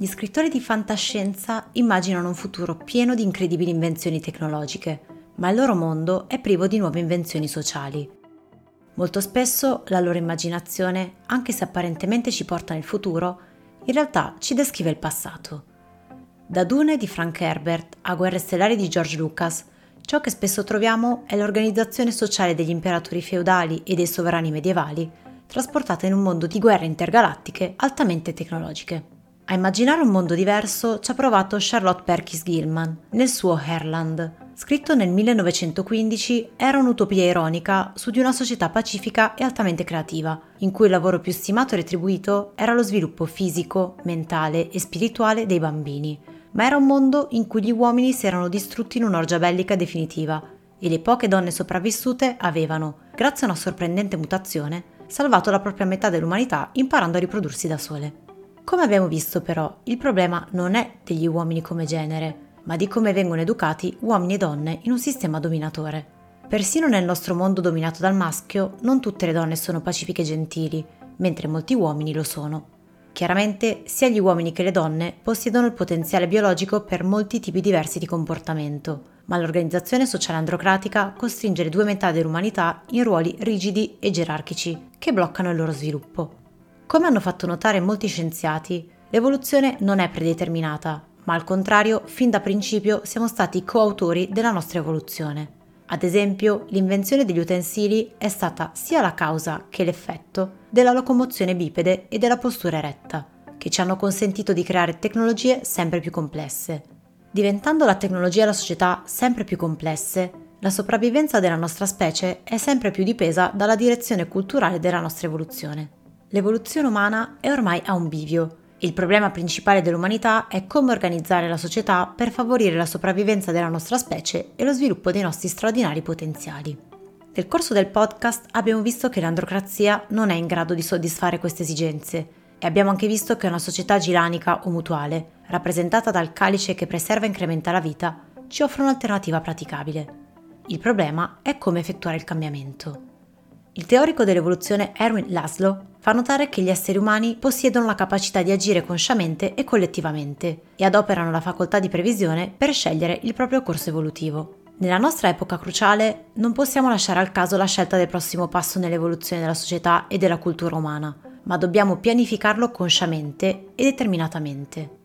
gli scrittori di fantascienza immaginano un futuro pieno di incredibili invenzioni tecnologiche, ma il loro mondo è privo di nuove invenzioni sociali. Molto spesso la loro immaginazione, anche se apparentemente ci porta nel futuro, in realtà ci descrive il passato. Da Dune di Frank Herbert a Guerre Stellari di George Lucas, ciò che spesso troviamo è l'organizzazione sociale degli imperatori feudali e dei sovrani medievali, trasportata in un mondo di guerre intergalattiche altamente tecnologiche. A immaginare un mondo diverso ci ha provato Charlotte Perkins Gilman nel suo Herland. Scritto nel 1915, era un'utopia ironica su di una società pacifica e altamente creativa, in cui il lavoro più stimato e retribuito era lo sviluppo fisico, mentale e spirituale dei bambini. Ma era un mondo in cui gli uomini si erano distrutti in un'orgia bellica definitiva e le poche donne sopravvissute avevano, grazie a una sorprendente mutazione, salvato la propria metà dell'umanità imparando a riprodursi da sole. Come abbiamo visto però, il problema non è degli uomini come genere, ma di come vengono educati uomini e donne in un sistema dominatore. Persino nel nostro mondo dominato dal maschio, non tutte le donne sono pacifiche e gentili, mentre molti uomini lo sono. Chiaramente, sia gli uomini che le donne possiedono il potenziale biologico per molti tipi diversi di comportamento, ma l'organizzazione sociale androcratica costringe le due metà dell'umanità in ruoli rigidi e gerarchici che bloccano il loro sviluppo. Come hanno fatto notare molti scienziati, l'evoluzione non è predeterminata, ma al contrario, fin da principio siamo stati coautori della nostra evoluzione. Ad esempio, l'invenzione degli utensili è stata sia la causa che l'effetto della locomozione bipede e della postura eretta, che ci hanno consentito di creare tecnologie sempre più complesse. Diventando la tecnologia e la società sempre più complesse, la sopravvivenza della nostra specie è sempre più dipesa dalla direzione culturale della nostra evoluzione. L'evoluzione umana è ormai a un bivio. Il problema principale dell'umanità è come organizzare la società per favorire la sopravvivenza della nostra specie e lo sviluppo dei nostri straordinari potenziali. Nel corso del podcast abbiamo visto che l'androcrazia non è in grado di soddisfare queste esigenze e abbiamo anche visto che una società gilanica o mutuale, rappresentata dal calice che preserva e incrementa la vita, ci offre un'alternativa praticabile. Il problema è come effettuare il cambiamento. Il teorico dell'evoluzione Erwin Laszlo fa notare che gli esseri umani possiedono la capacità di agire consciamente e collettivamente e adoperano la facoltà di previsione per scegliere il proprio corso evolutivo. Nella nostra epoca cruciale non possiamo lasciare al caso la scelta del prossimo passo nell'evoluzione della società e della cultura umana, ma dobbiamo pianificarlo consciamente e determinatamente.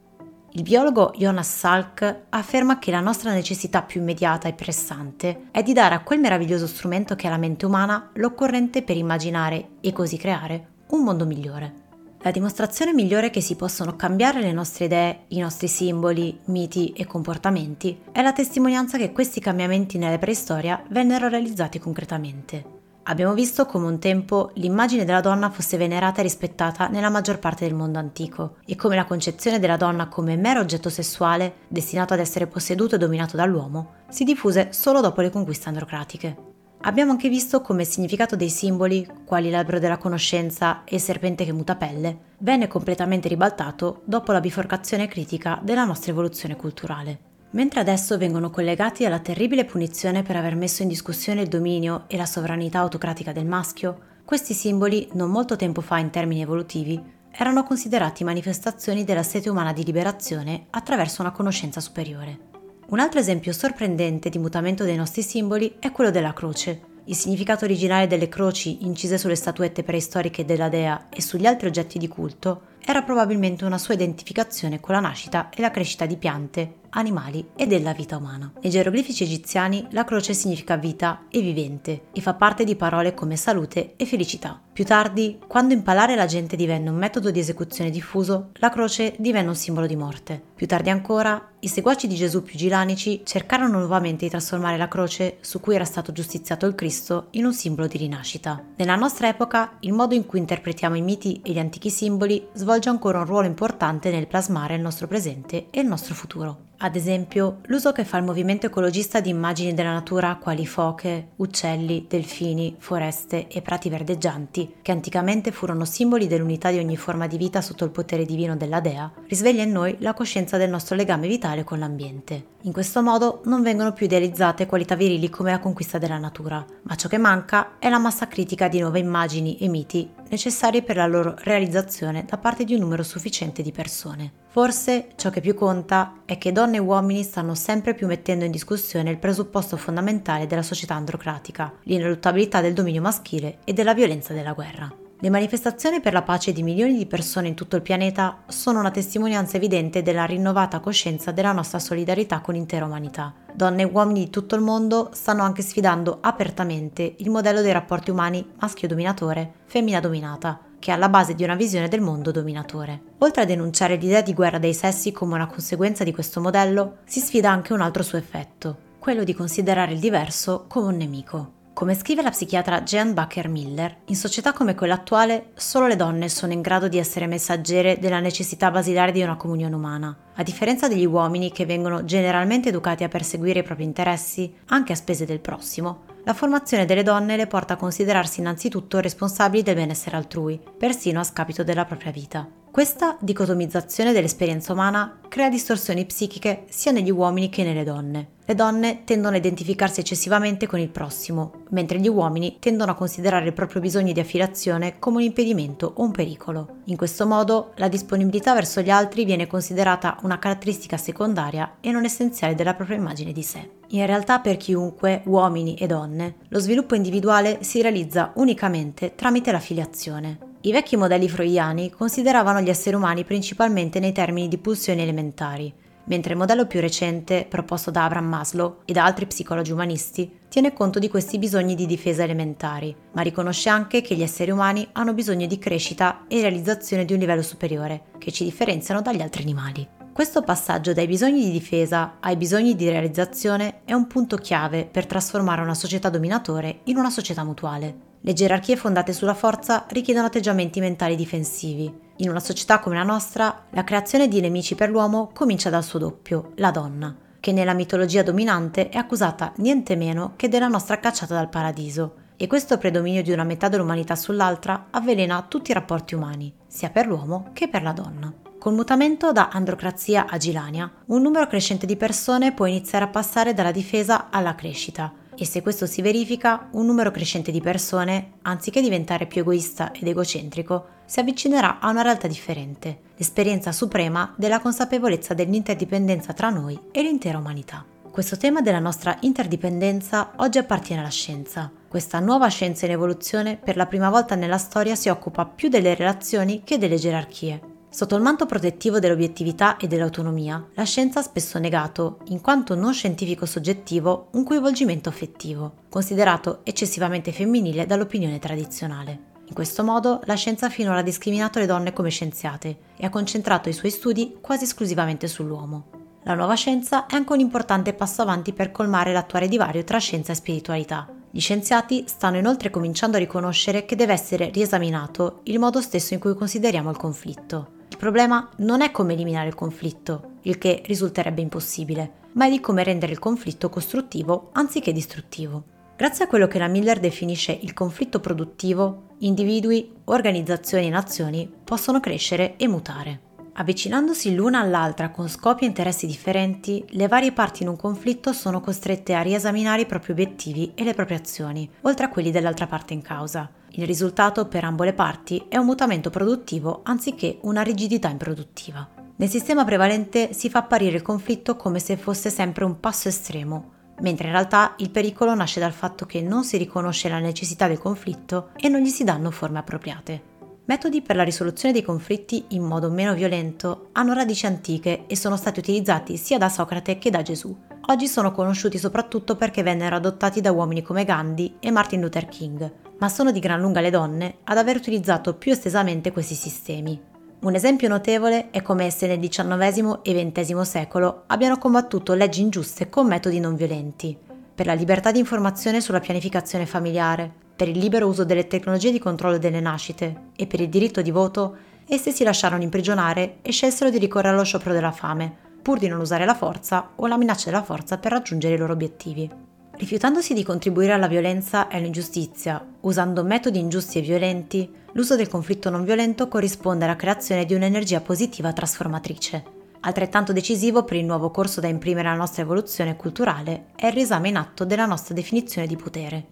Il biologo Jonas Salk afferma che la nostra necessità più immediata e pressante è di dare a quel meraviglioso strumento che è la mente umana l'occorrente per immaginare, e così creare, un mondo migliore. La dimostrazione migliore che si possono cambiare le nostre idee, i nostri simboli, miti e comportamenti è la testimonianza che questi cambiamenti nella preistoria vennero realizzati concretamente. Abbiamo visto come un tempo l'immagine della donna fosse venerata e rispettata nella maggior parte del mondo antico e come la concezione della donna come mero oggetto sessuale, destinato ad essere posseduto e dominato dall'uomo, si diffuse solo dopo le conquiste androcratiche. Abbiamo anche visto come il significato dei simboli, quali l'albero della conoscenza e il serpente che muta pelle, venne completamente ribaltato dopo la biforcazione critica della nostra evoluzione culturale. Mentre adesso vengono collegati alla terribile punizione per aver messo in discussione il dominio e la sovranità autocratica del maschio, questi simboli, non molto tempo fa in termini evolutivi, erano considerati manifestazioni della sete umana di liberazione attraverso una conoscenza superiore. Un altro esempio sorprendente di mutamento dei nostri simboli è quello della croce. Il significato originale delle croci incise sulle statuette preistoriche della dea e sugli altri oggetti di culto era probabilmente una sua identificazione con la nascita e la crescita di piante, animali e della vita umana. Nei geroglifici egiziani la croce significa vita e vivente e fa parte di parole come salute e felicità. Più tardi, quando impalare la gente divenne un metodo di esecuzione diffuso, la croce divenne un simbolo di morte. Più tardi ancora, i seguaci di Gesù più gilanici cercarono nuovamente di trasformare la croce, su cui era stato giustiziato il Cristo, in un simbolo di rinascita. Nella nostra epoca, il modo in cui interpretiamo i miti e gli antichi simboli svolge ancora un ruolo importante nel plasmare il nostro presente e il nostro futuro. Ad esempio, l'uso che fa il movimento ecologista di immagini della natura quali foche, uccelli, delfini, foreste e prati verdeggianti, che anticamente furono simboli dell'unità di ogni forma di vita sotto il potere divino della dea, risveglia in noi la coscienza del nostro legame vitale con l'ambiente. In questo modo non vengono più idealizzate qualità virili come la conquista della natura, ma ciò che manca è la massa critica di nuove immagini e miti necessarie per la loro realizzazione da parte di un numero sufficiente di persone. Forse ciò che più conta è che donne e uomini stanno sempre più mettendo in discussione il presupposto fondamentale della società androcratica, l'ineluttabilità del dominio maschile e della violenza della guerra. Le manifestazioni per la pace di milioni di persone in tutto il pianeta sono una testimonianza evidente della rinnovata coscienza della nostra solidarietà con l'intera umanità. Donne e uomini di tutto il mondo stanno anche sfidando apertamente il modello dei rapporti umani maschio-dominatore, femmina-dominata, che è alla base di una visione del mondo dominatore. Oltre a denunciare l'idea di guerra dei sessi come una conseguenza di questo modello, si sfida anche un altro suo effetto, quello di considerare il diverso come un nemico. Come scrive la psichiatra Jean Baker Miller, in società come quella attuale solo le donne sono in grado di essere messaggere della necessità basilare di una comunione umana. A differenza degli uomini che vengono generalmente educati a perseguire i propri interessi, anche a spese del prossimo, la formazione delle donne le porta a considerarsi innanzitutto responsabili del benessere altrui, persino a scapito della propria vita. Questa dicotomizzazione dell'esperienza umana crea distorsioni psichiche sia negli uomini che nelle donne. Le donne tendono a identificarsi eccessivamente con il prossimo, mentre gli uomini tendono a considerare il proprio bisogno di affiliazione come un impedimento o un pericolo. In questo modo, la disponibilità verso gli altri viene considerata una caratteristica secondaria e non essenziale della propria immagine di sé. In realtà, per chiunque, uomini e donne, lo sviluppo individuale si realizza unicamente tramite l'affiliazione. I vecchi modelli freudiani consideravano gli esseri umani principalmente nei termini di pulsioni elementari, mentre il modello più recente, proposto da Abraham Maslow e da altri psicologi umanisti, tiene conto di questi bisogni di difesa elementari, ma riconosce anche che gli esseri umani hanno bisogno di crescita e realizzazione di un livello superiore, che ci differenziano dagli altri animali. Questo passaggio dai bisogni di difesa ai bisogni di realizzazione è un punto chiave per trasformare una società dominatore in una società mutuale. Le gerarchie fondate sulla forza richiedono atteggiamenti mentali difensivi. In una società come la nostra, la creazione di nemici per l'uomo comincia dal suo doppio, la donna, che nella mitologia dominante è accusata niente meno che della nostra cacciata dal paradiso. E questo predominio di una metà dell'umanità sull'altra avvelena tutti i rapporti umani, sia per l'uomo che per la donna. Col mutamento da androcrazia a gilania, un numero crescente di persone può iniziare a passare dalla difesa alla crescita. E se questo si verifica, un numero crescente di persone, anziché diventare più egoista ed egocentrico, si avvicinerà a una realtà differente, l'esperienza suprema della consapevolezza dell'interdipendenza tra noi e l'intera umanità. Questo tema della nostra interdipendenza oggi appartiene alla scienza. Questa nuova scienza in evoluzione per la prima volta nella storia si occupa più delle relazioni che delle gerarchie. Sotto il manto protettivo dell'obiettività e dell'autonomia, la scienza ha spesso negato, in quanto non scientifico soggettivo, un coinvolgimento affettivo, considerato eccessivamente femminile dall'opinione tradizionale. In questo modo, la scienza finora ha discriminato le donne come scienziate e ha concentrato i suoi studi quasi esclusivamente sull'uomo. La nuova scienza è anche un importante passo avanti per colmare l'attuale divario tra scienza e spiritualità. Gli scienziati stanno inoltre cominciando a riconoscere che deve essere riesaminato il modo stesso in cui consideriamo il conflitto. Il problema non è come eliminare il conflitto, il che risulterebbe impossibile, ma è di come rendere il conflitto costruttivo anziché distruttivo. Grazie a quello che la Miller definisce il conflitto produttivo, individui, organizzazioni e nazioni possono crescere e mutare. Avvicinandosi l'una all'altra con scopi e interessi differenti, le varie parti in un conflitto sono costrette a riesaminare i propri obiettivi e le proprie azioni, oltre a quelli dell'altra parte in causa. Il risultato per ambo le parti è un mutamento produttivo anziché una rigidità improduttiva. Nel sistema prevalente si fa apparire il conflitto come se fosse sempre un passo estremo, mentre in realtà il pericolo nasce dal fatto che non si riconosce la necessità del conflitto e non gli si danno forme appropriate. Metodi per la risoluzione dei conflitti in modo meno violento hanno radici antiche e sono stati utilizzati sia da Socrate che da Gesù. Oggi sono conosciuti soprattutto perché vennero adottati da uomini come Gandhi e Martin Luther King, ma sono di gran lunga le donne ad aver utilizzato più estesamente questi sistemi. Un esempio notevole è come esse nel XIX e XX secolo abbiano combattuto leggi ingiuste con metodi non violenti, per la libertà di informazione sulla pianificazione familiare, per il libero uso delle tecnologie di controllo delle nascite e per il diritto di voto, esse si lasciarono imprigionare e scelsero di ricorrere allo sciopero della fame, pur di non usare la forza o la minaccia della forza per raggiungere i loro obiettivi. Rifiutandosi di contribuire alla violenza e all'ingiustizia, usando metodi ingiusti e violenti, l'uso del conflitto non violento corrisponde alla creazione di un'energia positiva trasformatrice. Altrettanto decisivo per il nuovo corso da imprimere alla nostra evoluzione culturale è il riesame in atto della nostra definizione di potere.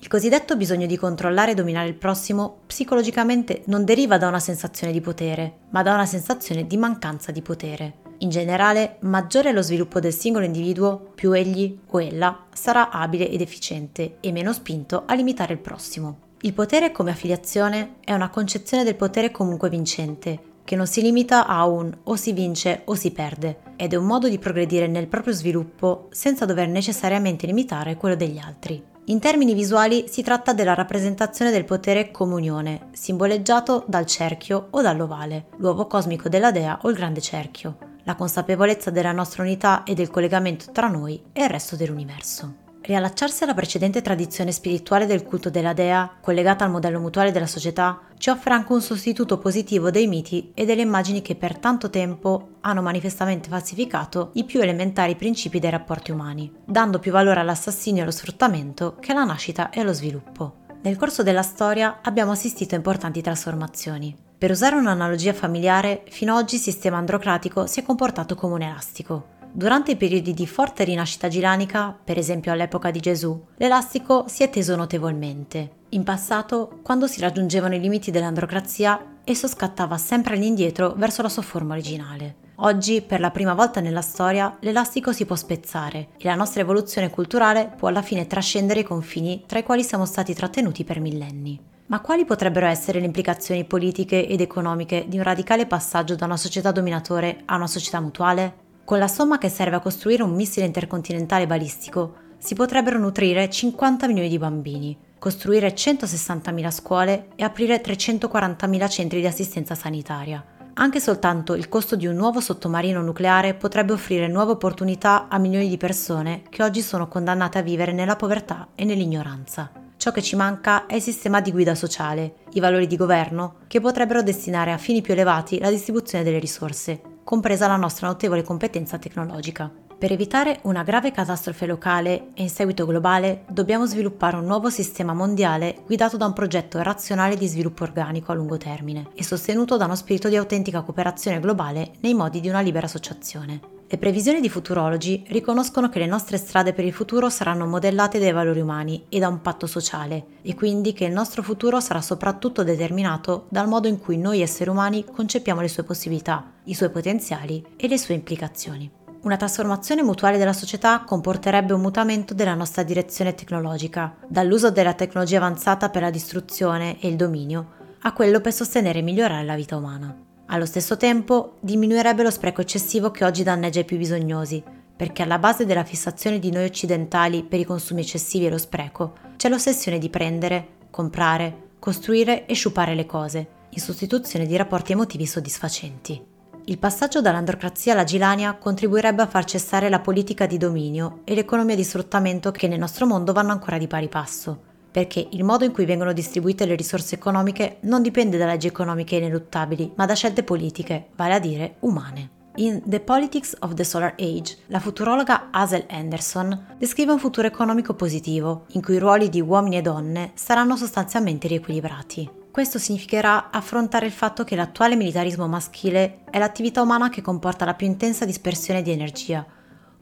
Il cosiddetto bisogno di controllare e dominare il prossimo psicologicamente non deriva da una sensazione di potere, ma da una sensazione di mancanza di potere. In generale, maggiore è lo sviluppo del singolo individuo, più egli o ella sarà abile ed efficiente e meno spinto a limitare il prossimo. Il potere come affiliazione è una concezione del potere comunque vincente, che non si limita a un o si vince o si perde, ed è un modo di progredire nel proprio sviluppo senza dover necessariamente limitare quello degli altri. In termini visuali si tratta della rappresentazione del potere come unione, simboleggiato dal cerchio o dall'ovale, l'uovo cosmico della dea o il grande cerchio, la consapevolezza della nostra unità e del collegamento tra noi e il resto dell'universo. Riallacciarsi alla precedente tradizione spirituale del culto della dea, collegata al modello mutuale della società, ci offre anche un sostituto positivo dei miti e delle immagini che per tanto tempo hanno manifestamente falsificato i più elementari principi dei rapporti umani, dando più valore all'assassinio e allo sfruttamento che alla nascita e allo sviluppo. Nel corso della storia abbiamo assistito a importanti trasformazioni. Per usare un'analogia familiare, fino ad oggi il sistema androcratico si è comportato come un elastico. Durante i periodi di forte rinascita gilanica, per esempio all'epoca di Gesù, l'elastico si è teso notevolmente. In passato, quando si raggiungevano i limiti dell'androcrazia, esso scattava sempre all'indietro verso la sua forma originale. Oggi, per la prima volta nella storia, l'elastico si può spezzare e la nostra evoluzione culturale può alla fine trascendere i confini tra i quali siamo stati trattenuti per millenni. Ma quali potrebbero essere le implicazioni politiche ed economiche di un radicale passaggio da una società dominatore a una società mutuale? Con la somma che serve a costruire un missile intercontinentale balistico, si potrebbero nutrire 50 milioni di bambini, costruire 160.000 scuole e aprire 340.000 centri di assistenza sanitaria. Anche soltanto il costo di un nuovo sottomarino nucleare potrebbe offrire nuove opportunità a milioni di persone che oggi sono condannate a vivere nella povertà e nell'ignoranza. Ciò che ci manca è il sistema di guida sociale, i valori di governo, che potrebbero destinare a fini più elevati la distribuzione delle risorse, compresa la nostra notevole competenza tecnologica. Per evitare una grave catastrofe locale e in seguito globale, dobbiamo sviluppare un nuovo sistema mondiale guidato da un progetto razionale di sviluppo organico a lungo termine e sostenuto da uno spirito di autentica cooperazione globale nei modi di una libera associazione. Le previsioni di futurologi riconoscono che le nostre strade per il futuro saranno modellate dai valori umani e da un patto sociale, e quindi che il nostro futuro sarà soprattutto determinato dal modo in cui noi esseri umani concepiamo le sue possibilità, i suoi potenziali e le sue implicazioni. Una trasformazione mutuale della società comporterebbe un mutamento della nostra direzione tecnologica, dall'uso della tecnologia avanzata per la distruzione e il dominio, a quello per sostenere e migliorare la vita umana. Allo stesso tempo, diminuirebbe lo spreco eccessivo che oggi danneggia i più bisognosi, perché alla base della fissazione di noi occidentali per i consumi eccessivi e lo spreco c'è l'ossessione di prendere, comprare, costruire e sciupare le cose, in sostituzione di rapporti emotivi soddisfacenti. Il passaggio dall'androcrazia alla gilania contribuirebbe a far cessare la politica di dominio e l'economia di sfruttamento che nel nostro mondo vanno ancora di pari passo, perché il modo in cui vengono distribuite le risorse economiche non dipende da leggi economiche ineluttabili, ma da scelte politiche, vale a dire umane. In The Politics of the Solar Age, la futurologa Hazel Anderson descrive un futuro economico positivo, in cui i ruoli di uomini e donne saranno sostanzialmente riequilibrati. Questo significherà affrontare il fatto che l'attuale militarismo maschile è l'attività umana che comporta la più intensa dispersione di energia,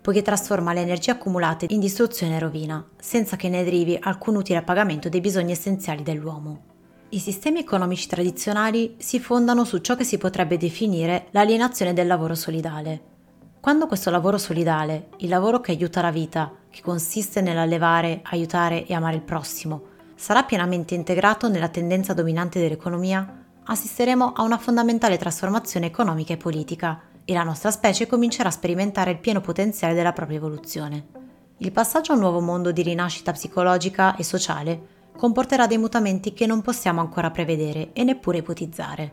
poiché trasforma le energie accumulate in distruzione e rovina, senza che ne derivi alcun utile appagamento dei bisogni essenziali dell'uomo. I sistemi economici tradizionali si fondano su ciò che si potrebbe definire l'alienazione del lavoro solidale. Quando questo lavoro solidale, il lavoro che aiuta la vita, che consiste nell'allevare, aiutare e amare il prossimo, sarà pienamente integrato nella tendenza dominante dell'economia, assisteremo a una fondamentale trasformazione economica e politica e la nostra specie comincerà a sperimentare il pieno potenziale della propria evoluzione. Il passaggio a un nuovo mondo di rinascita psicologica e sociale comporterà dei mutamenti che non possiamo ancora prevedere e neppure ipotizzare.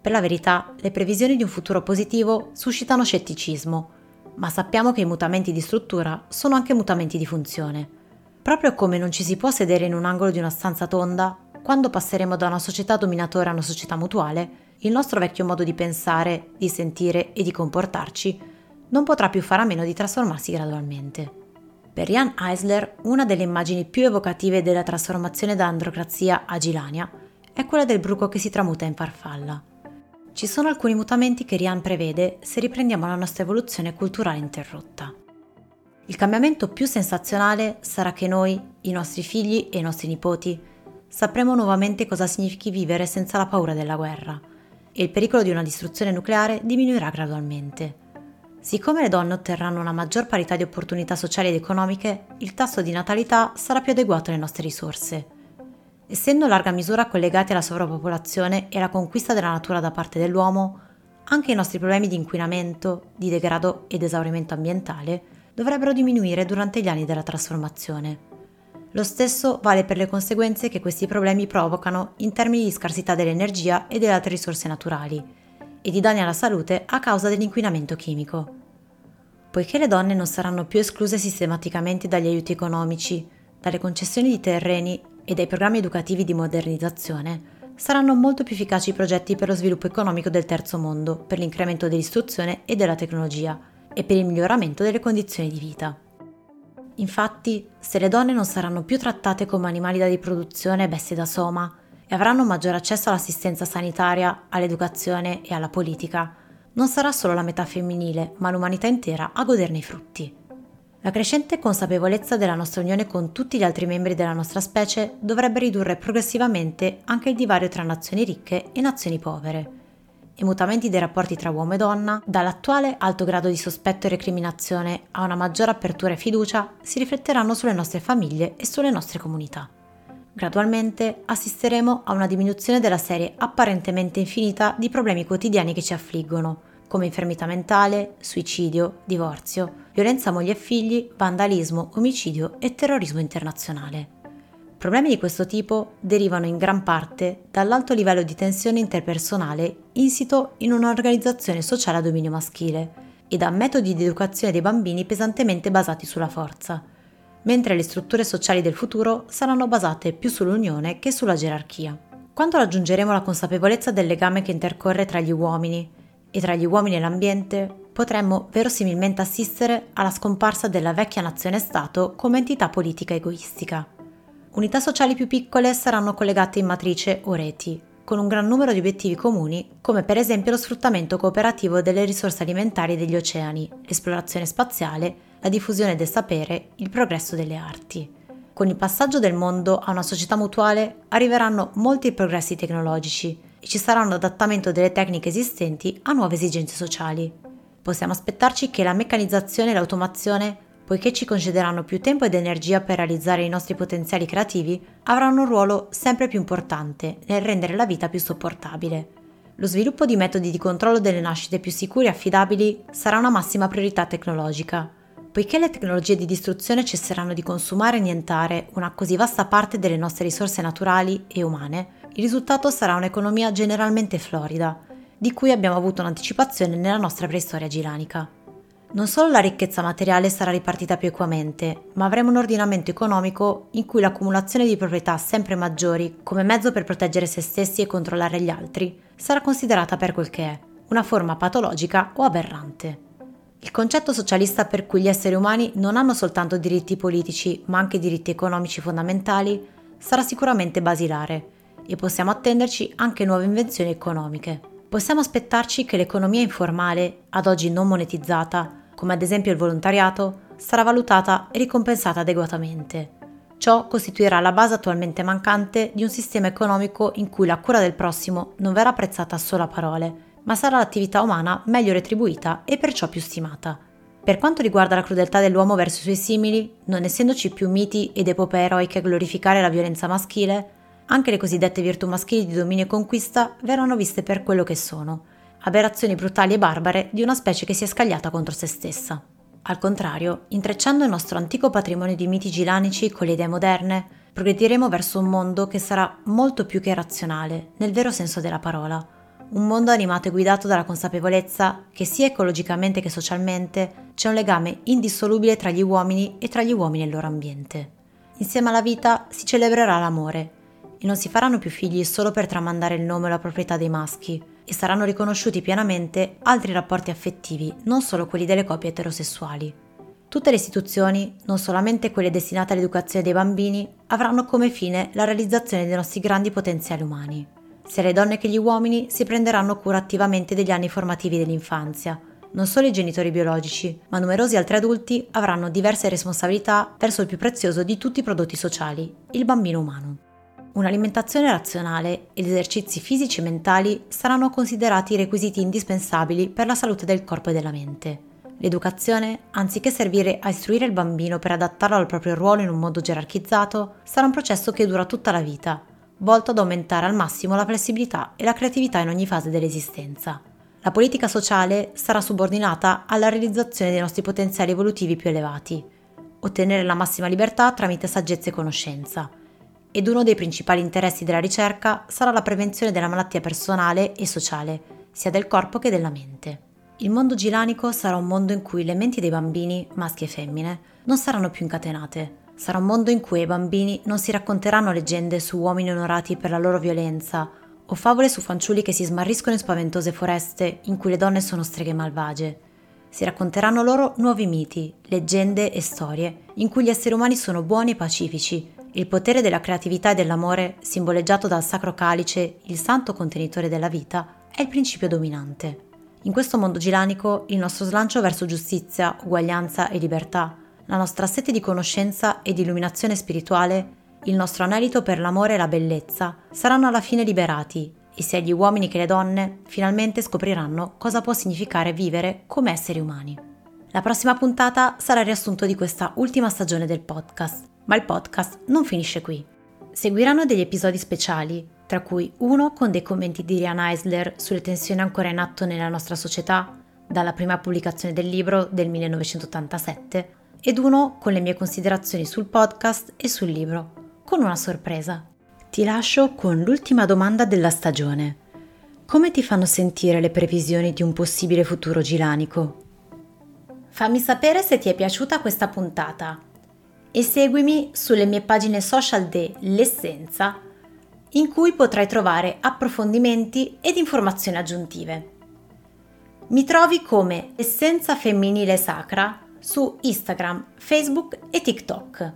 Per la verità, le previsioni di un futuro positivo suscitano scetticismo, ma sappiamo che i mutamenti di struttura sono anche mutamenti di funzione. Proprio come non ci si può sedere in un angolo di una stanza tonda, quando passeremo da una società dominatore a una società mutuale, il nostro vecchio modo di pensare, di sentire e di comportarci non potrà più fare a meno di trasformarsi gradualmente. Per Riane Eisler, una delle immagini più evocative della trasformazione da androcrazia a gilania è quella del bruco che si tramuta in farfalla. Ci sono alcuni mutamenti che Riane prevede se riprendiamo la nostra evoluzione culturale interrotta. Il cambiamento più sensazionale sarà che noi, i nostri figli e i nostri nipoti, sapremo nuovamente cosa significhi vivere senza la paura della guerra e il pericolo di una distruzione nucleare diminuirà gradualmente. Siccome le donne otterranno una maggior parità di opportunità sociali ed economiche, il tasso di natalità sarà più adeguato alle nostre risorse. Essendo in larga misura collegati alla sovrappopolazione e alla conquista della natura da parte dell'uomo, anche i nostri problemi di inquinamento, di degrado ed esaurimento ambientale dovrebbero diminuire durante gli anni della trasformazione. Lo stesso vale per le conseguenze che questi problemi provocano in termini di scarsità dell'energia e delle altre risorse naturali, e di danni alla salute a causa dell'inquinamento chimico. Poiché le donne non saranno più escluse sistematicamente dagli aiuti economici, dalle concessioni di terreni e dai programmi educativi di modernizzazione, saranno molto più efficaci i progetti per lo sviluppo economico del terzo mondo, per l'incremento dell'istruzione e della tecnologia, e per il miglioramento delle condizioni di vita. Infatti, se le donne non saranno più trattate come animali da riproduzione e bestie da soma, e avranno maggior accesso all'assistenza sanitaria, all'educazione e alla politica, non sarà solo la metà femminile, ma l'umanità intera a goderne i frutti. La crescente consapevolezza della nostra unione con tutti gli altri membri della nostra specie dovrebbe ridurre progressivamente anche il divario tra nazioni ricche e nazioni povere. E mutamenti dei rapporti tra uomo e donna, dall'attuale alto grado di sospetto e recriminazione a una maggiore apertura e fiducia, si rifletteranno sulle nostre famiglie e sulle nostre comunità. Gradualmente assisteremo a una diminuzione della serie apparentemente infinita di problemi quotidiani che ci affliggono, come infermità mentale, suicidio, divorzio, violenza a moglie e figli, vandalismo, omicidio e terrorismo internazionale. Problemi di questo tipo derivano in gran parte dall'alto livello di tensione interpersonale insito in un'organizzazione sociale a dominio maschile e da metodi di educazione dei bambini pesantemente basati sulla forza, mentre le strutture sociali del futuro saranno basate più sull'unione che sulla gerarchia. Quando raggiungeremo la consapevolezza del legame che intercorre tra gli uomini e l'ambiente, potremmo verosimilmente assistere alla scomparsa della vecchia nazione-stato come entità politica egoistica. Unità sociali più piccole saranno collegate in matrice o reti, con un gran numero di obiettivi comuni, come per esempio lo sfruttamento cooperativo delle risorse alimentari degli oceani, l'esplorazione spaziale, la diffusione del sapere, il progresso delle arti. Con il passaggio del mondo a una società mutuale arriveranno molti progressi tecnologici e ci sarà un adattamento delle tecniche esistenti a nuove esigenze sociali. Possiamo aspettarci che la meccanizzazione e l'automazione, poiché ci concederanno più tempo ed energia per realizzare i nostri potenziali creativi, avranno un ruolo sempre più importante nel rendere la vita più sopportabile. Lo sviluppo di metodi di controllo delle nascite più sicuri e affidabili sarà una massima priorità tecnologica. Poiché le tecnologie di distruzione cesseranno di consumare e annientare una così vasta parte delle nostre risorse naturali e umane, il risultato sarà un'economia generalmente florida, di cui abbiamo avuto un'anticipazione nella nostra preistoria giranica. Non solo la ricchezza materiale sarà ripartita più equamente, ma avremo un ordinamento economico in cui l'accumulazione di proprietà sempre maggiori come mezzo per proteggere se stessi e controllare gli altri sarà considerata per quel che è, una forma patologica o aberrante. Il concetto socialista per cui gli esseri umani non hanno soltanto diritti politici, ma anche diritti economici fondamentali, sarà sicuramente basilare e possiamo attenderci anche nuove invenzioni economiche. Possiamo aspettarci che l'economia informale, ad oggi non monetizzata, come ad esempio il volontariato, sarà valutata e ricompensata adeguatamente. Ciò costituirà la base attualmente mancante di un sistema economico in cui la cura del prossimo non verrà apprezzata solo a parole, ma sarà l'attività umana meglio retribuita e perciò più stimata. Per quanto riguarda la crudeltà dell'uomo verso i suoi simili, non essendoci più miti ed epopee eroiche a glorificare la violenza maschile, anche le cosiddette virtù maschili di dominio e conquista verranno viste per quello che sono, aberrazioni brutali e barbare di una specie che si è scagliata contro se stessa. Al contrario, intrecciando il nostro antico patrimonio di miti gilanici con le idee moderne, progrediremo verso un mondo che sarà molto più che razionale, nel vero senso della parola. Un mondo animato e guidato dalla consapevolezza che sia ecologicamente che socialmente c'è un legame indissolubile tra gli uomini e il loro ambiente. Insieme alla vita si celebrerà l'amore e non si faranno più figli solo per tramandare il nome o la proprietà dei maschi e saranno riconosciuti pienamente altri rapporti affettivi, non solo quelli delle coppie eterosessuali. Tutte le istituzioni, non solamente quelle destinate all'educazione dei bambini, avranno come fine la realizzazione dei nostri grandi potenziali umani. Sia le donne che gli uomini si prenderanno cura attivamente degli anni formativi dell'infanzia non solo i genitori biologici, ma numerosi altri adulti avranno diverse responsabilità verso il più prezioso di tutti i prodotti sociali, il bambino umano. Un'alimentazione razionale ed esercizi fisici e mentali saranno considerati requisiti indispensabili per la salute del corpo e della mente. L'educazione, anziché servire a istruire il bambino per adattarlo al proprio ruolo in un modo gerarchizzato, sarà un processo che dura tutta la vita, volto ad aumentare al massimo la flessibilità e la creatività in ogni fase dell'esistenza. La politica sociale sarà subordinata alla realizzazione dei nostri potenziali evolutivi più elevati, ottenere la massima libertà tramite saggezza e conoscenza. Ed uno dei principali interessi della ricerca sarà la prevenzione della malattia personale e sociale, sia del corpo che della mente. Il mondo gilanico sarà un mondo in cui le menti dei bambini, maschi e femmine, non saranno più incatenate. Sarà un mondo in cui ai bambini non si racconteranno leggende su uomini onorati per la loro violenza o favole su fanciulli che si smarriscono in spaventose foreste in cui le donne sono streghe malvagie. Si racconteranno loro nuovi miti, leggende e storie in cui gli esseri umani sono buoni e pacifici. Il potere della creatività e dell'amore, simboleggiato dal sacro calice, il santo contenitore della vita, è il principio dominante. In questo mondo gilanico, il nostro slancio verso giustizia, uguaglianza e libertà, la nostra sete di conoscenza e di illuminazione spirituale, il nostro anelito per l'amore e la bellezza, saranno alla fine liberati, e sia gli uomini che le donne finalmente scopriranno cosa può significare vivere come esseri umani. La prossima puntata sarà il riassunto di questa ultima stagione del podcast. Ma il podcast non finisce qui. Seguiranno degli episodi speciali, tra cui uno con dei commenti di Riane Eisler sulle tensioni ancora in atto nella nostra società, dalla prima pubblicazione del libro del 1987, ed uno con le mie considerazioni sul podcast e sul libro, con una sorpresa. Ti lascio con l'ultima domanda della stagione. Come ti fanno sentire le previsioni di un possibile futuro gilanico? Fammi sapere se ti è piaciuta questa puntata. E seguimi sulle mie pagine social de L'Essenza, in cui potrai trovare approfondimenti ed informazioni aggiuntive. Mi trovi come Essenza Femminile Sacra su Instagram, Facebook e TikTok.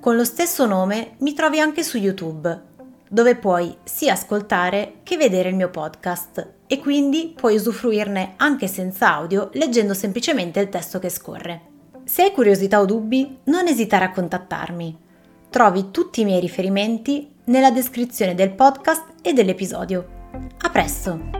Con lo stesso nome mi trovi anche su YouTube, dove puoi sia ascoltare che vedere il mio podcast e quindi puoi usufruirne anche senza audio leggendo semplicemente il testo che scorre. Se hai curiosità o dubbi, non esitare a contattarmi. Trovi tutti i miei riferimenti nella descrizione del podcast e dell'episodio. A presto!